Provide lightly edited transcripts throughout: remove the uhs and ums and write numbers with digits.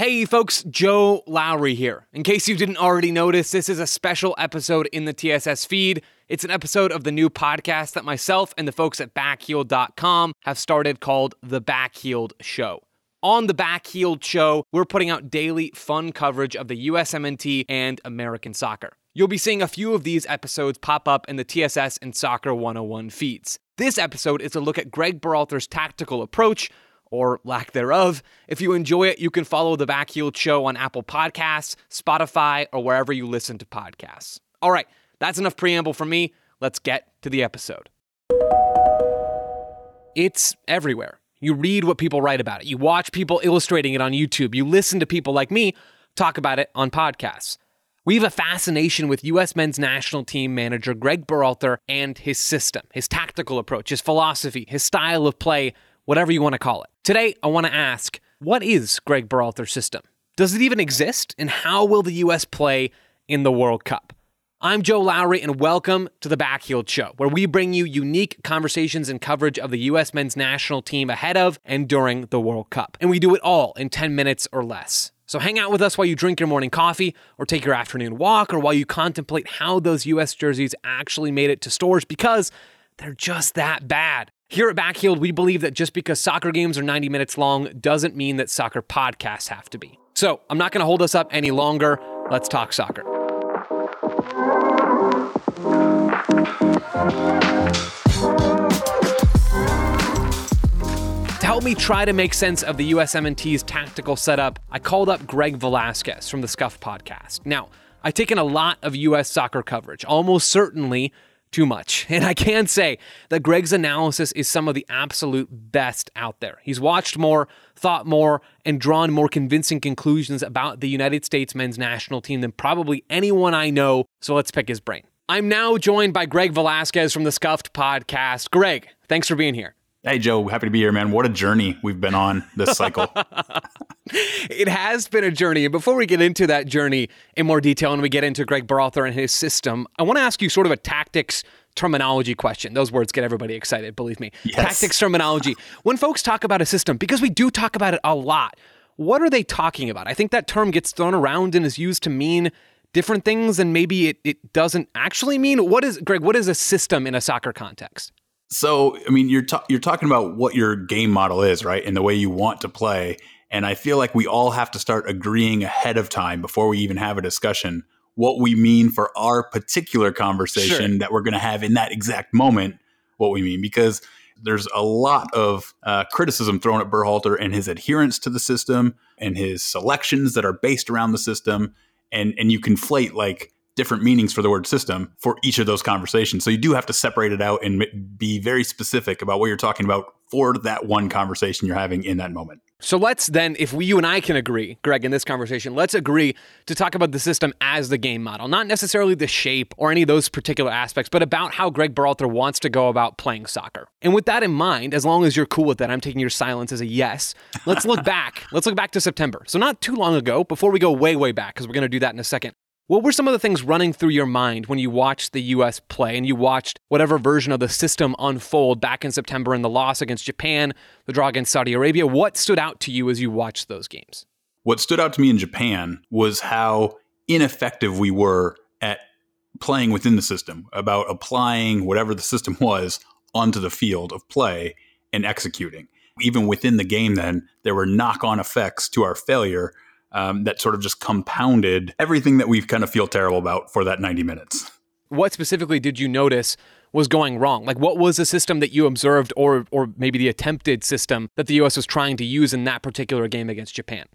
Hey folks, Joe Lowry here. In case you didn't already notice, this is a special episode in the TSS feed. It's an episode of the new podcast that myself and the folks at Backheeled.com have started called The Backheeled Show. On The Backheeled Show, we're putting out daily fun coverage of the USMNT and American soccer. You'll be seeing a few of these episodes pop up in the TSS and Soccer 101 feeds. This episode is a look at Greg Berhalter's tactical approach, or lack thereof. If you enjoy it, you can follow The Backheeled Show on Apple Podcasts, Spotify, or wherever you listen to podcasts. All right, that's enough preamble from me. Let's get to the episode. It's everywhere. You read what people write about it. You watch people illustrating it on YouTube. You listen to people like me talk about it on podcasts. We have a fascination with U.S. men's national team manager Greg Berhalter and his system, his tactical approach, his philosophy, his style of play, whatever you want to call it. Today, I want to ask, what is Greg Berhalter's system? Does it even exist? And how will the U.S. play in the World Cup? I'm Joe Lowry, and welcome to The Backheeled Show, where we bring you unique conversations and coverage of the U.S. men's national team ahead of and during the World Cup. And we do it all in 10 minutes or less. So hang out with us while you drink your morning coffee or take your afternoon walk or while you contemplate how those U.S. jerseys actually made it to stores, because they're just that bad. Here at Backheeled, we believe that just because soccer games are 90 minutes long doesn't mean that soccer podcasts have to be. So I'm not going to hold us up any longer. Let's talk soccer. To help me try to make sense of the USMNT's tactical setup, I called up Greg Velasquez from the Scuffed Podcast. Now, I've taken a lot of U.S. soccer coverage, almost certainly too much. And I can say that Greg's analysis is some of the absolute best out there. He's watched more, thought more, and drawn more convincing conclusions about the United States men's national team than probably anyone I know. So let's pick his brain. I'm now joined by Greg Velasquez from the Scuffed Podcast. Greg, thanks for being here. Hey, Joe. Happy to be here, man. What a journey we've been on this cycle. It has been a journey. And before we get into that journey in more detail and we get into Greg Berhalter and his system, I want to ask you sort of a tactics terminology question. Those words get everybody excited, believe me. Yes. Tactics terminology. When folks talk about a system, because we do talk about it a lot, what are they talking about? I think that term gets thrown around and is used to mean different things than maybe it doesn't actually mean. What is a system in a soccer context? So, I mean, you're talking about what your game model is, right? And the way you want to play. And I feel like we all have to start agreeing ahead of time before we even have a discussion what we mean for our particular conversation that we're going to have in that exact moment, what we mean. Because there's a lot of criticism thrown at Berhalter and his adherence to the system and his selections that are based around the system. And you conflate like different meanings for the word system for each of those conversations. So you do have to separate it out and be very specific about what you're talking about for that one conversation you're having in that moment. So let's then, if you and I can agree, Greg, in this conversation, let's agree to talk about the system as the game model, not necessarily the shape or any of those particular aspects, but about how Greg Berhalter wants to go about playing soccer. And with that in mind, as long as you're cool with that, I'm taking your silence as a yes. Let's look back. Let's look back to September. So not too long ago, before we go way, way back, because we're going to do that in a second. What were some of the things running through your mind when you watched the U.S. play and you watched whatever version of the system unfold back in September in the loss against Japan, the draw against Saudi Arabia? What stood out to you as you watched those games? What stood out to me in Japan was how ineffective we were at playing within the system, about applying whatever the system was onto the field of play and executing. Even within the game then, there were knock-on effects to our failure that sort of just compounded everything that we kind of feel terrible about for that 90 minutes. What specifically did you notice was going wrong? Like, what was the system that you observed or maybe the attempted system that the U.S. was trying to use in that particular game against Japan?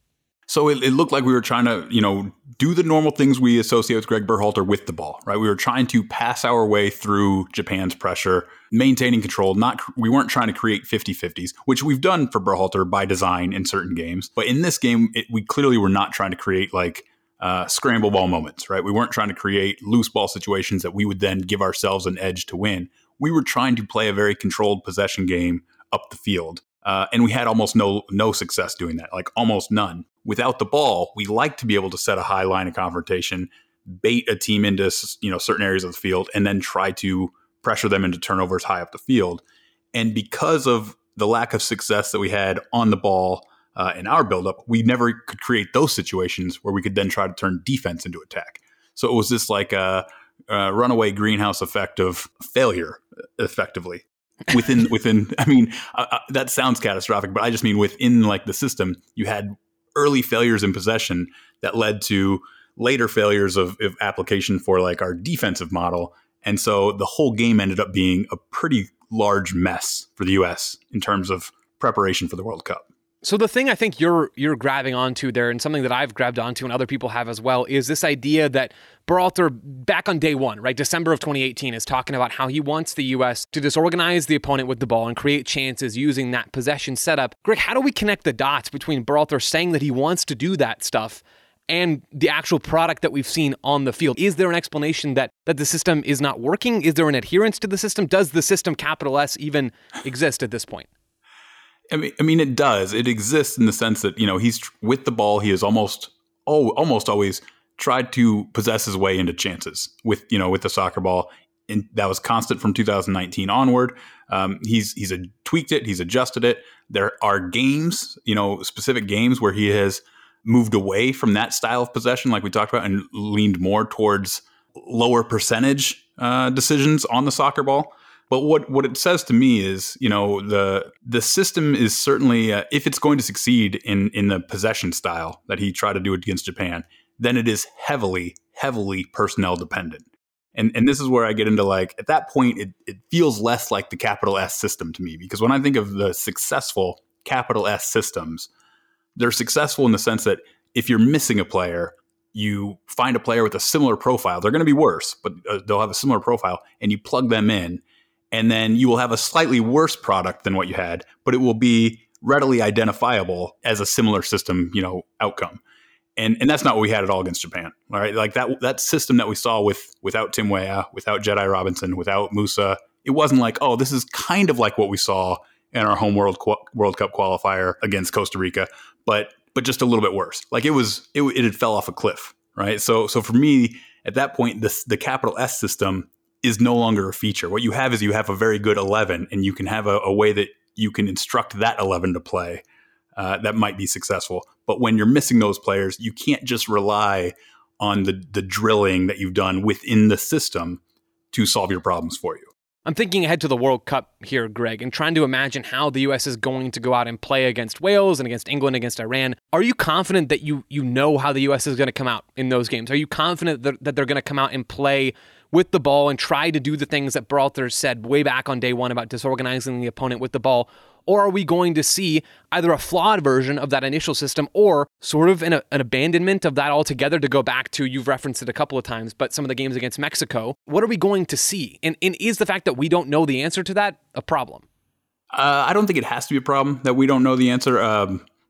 So it looked like we were trying to, do the normal things we associate with Greg Berhalter with the ball, right? We were trying to pass our way through Japan's pressure, maintaining control. We weren't trying to create 50-50s, which we've done for Berhalter by design in certain games. But in this game, we clearly were not trying to create scramble ball moments, right? We weren't trying to create loose ball situations that we would then give ourselves an edge to win. We were trying to play a very controlled possession game up the field. And we had almost no success doing that, almost none. Without the ball, we like to be able to set a high line of confrontation, bait a team into certain areas of the field, and then try to pressure them into turnovers high up the field. And because of the lack of success that we had on the ball, in our buildup, we never could create those situations where we could then try to turn defense into attack. So it was this like runaway greenhouse effect of failure, effectively. Within, I mean, that sounds catastrophic, but I just mean within like the system, you had early failures in possession that led to later failures of application for like our defensive model. And so the whole game ended up being a pretty large mess for the U.S. in terms of preparation for the World Cup. So the thing I think you're grabbing onto there, and something that I've grabbed onto and other people have as well, is this idea that Berhalter, back on day one, right, December of 2018, is talking about how he wants the U.S. to disorganize the opponent with the ball and create chances using that possession setup. Greg, how do we connect the dots between Berhalter saying that he wants to do that stuff and the actual product that we've seen on the field? Is there an explanation that the system is not working? Is there an adherence to the system? Does the system, capital S, even exist at this point? I mean, it does. It exists in the sense that, you know, he's with the ball. He has almost always tried to possess his way into chances with the soccer ball. And that was constant from 2019 onward. He's tweaked it. He's adjusted it. There are games, specific games where he has moved away from that style of possession, like we talked about, and leaned more towards lower percentage decisions on the soccer ball. But what it says to me is, the system is certainly, if it's going to succeed in the possession style that he tried to do against Japan, then it is heavily, heavily personnel dependent. And this is where I get into, like, at that point, it feels less like the capital S system to me, because when I think of the successful capital S systems, they're successful in the sense that if you're missing a player, you find a player with a similar profile. They're going to be worse, but they'll have a similar profile, and you plug them in. And then you will have a slightly worse product than what you had, but it will be readily identifiable as a similar system, outcome. And that's not what we had at all against Japan. All right. Like that system that we saw without Tim Weah, without Jedi Robinson, without Musa, it wasn't like, oh, this is kind of like what we saw in our home World Cup qualifier against Costa Rica, but just a little bit worse. Like it had fell off a cliff. Right. So for me at that point, the capital S system is no longer a feature. What you have is you have a very good 11, and you can have a way that you can instruct that 11 to play that might be successful. But when you're missing those players, you can't just rely on the drilling that you've done within the system to solve your problems for you. I'm thinking ahead to the World Cup here, Greg, and trying to imagine how the U.S. is going to go out and play against Wales and against England, against Iran. Are you confident that you know how the U.S. is going to come out in those games? Are you confident that they're going to come out and play with the ball and try to do the things that Berhalter said way back on day one about disorganizing the opponent with the ball? Or are we going to see either a flawed version of that initial system or sort of an abandonment of that altogether to go back to, you've referenced it a couple of times, but some of the games against Mexico? What are we going to see? And is the fact that we don't know the answer to that a problem? I don't think it has to be a problem that we don't know the answer,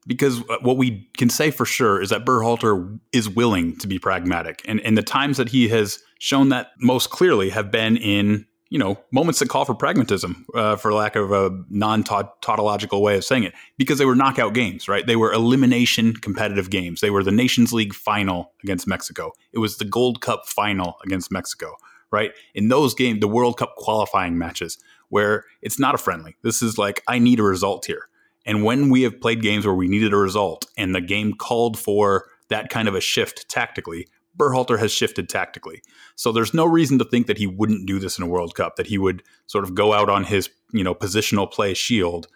because what we can say for sure is that Berhalter is willing to be pragmatic. And the times that he has shown that most clearly have been in moments that call for pragmatism, for lack of a non-tautological way of saying it, because they were knockout games, right? They were elimination competitive games. They were the Nations League final against Mexico. It was the Gold Cup final against Mexico, right? In those games, the World Cup qualifying matches, where it's not a friendly. This is like, I need a result here. And when we have played games where we needed a result and the game called for that kind of a shift tactically, Berhalter has shifted tactically. So there's no reason to think that he wouldn't do this in a World Cup, that he would sort of go out on his, positional play shield,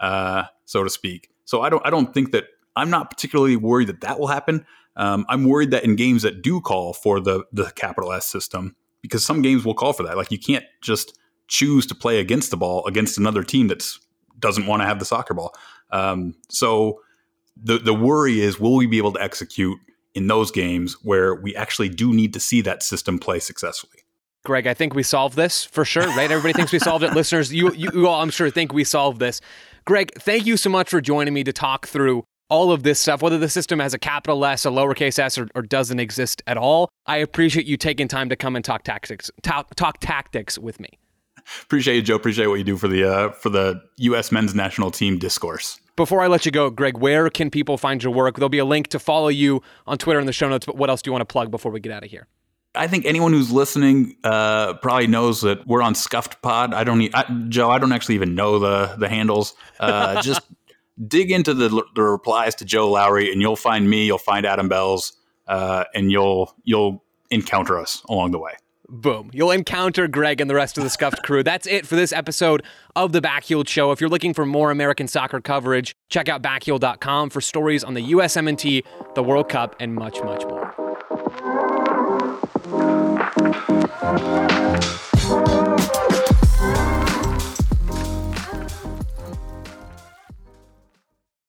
so to speak. So I don't think that, I'm not particularly worried that will happen. I'm worried that in games that do call for the capital S system, because some games will call for that. Like, you can't just choose to play against the ball against another team that doesn't want to have the soccer ball. So the worry is, will we be able to execute in those games where we actually do need to see that system play successfully? Greg, I think we solved this for sure, right? Everybody thinks we solved it. Listeners, you all, I'm sure, think we solved this. Greg, thank you so much for joining me to talk through all of this stuff, whether the system has a capital S, a lowercase s, or doesn't exist at all. I appreciate you taking time to come and talk tactics with me. Appreciate you, Joe. Appreciate what you do for the U.S. men's national team discourse. Before I let you go, Greg, where can people find your work? There'll be a link to follow you on Twitter in the show notes, but what else do you want to plug before we get out of here? I think anyone who's listening probably knows that we're on Scuffed Pod. Joe, I don't actually even know the handles. Just dig into the replies to Joe Lowry, and you'll find me, you'll find Adam Bells, and you'll encounter us along the way. Boom. You'll encounter Greg and the rest of the Scuffed crew. That's it for this episode of The Backheeled Show. If you're looking for more American soccer coverage, check out Backheeled.com for stories on the USMNT, the World Cup, and much, much more.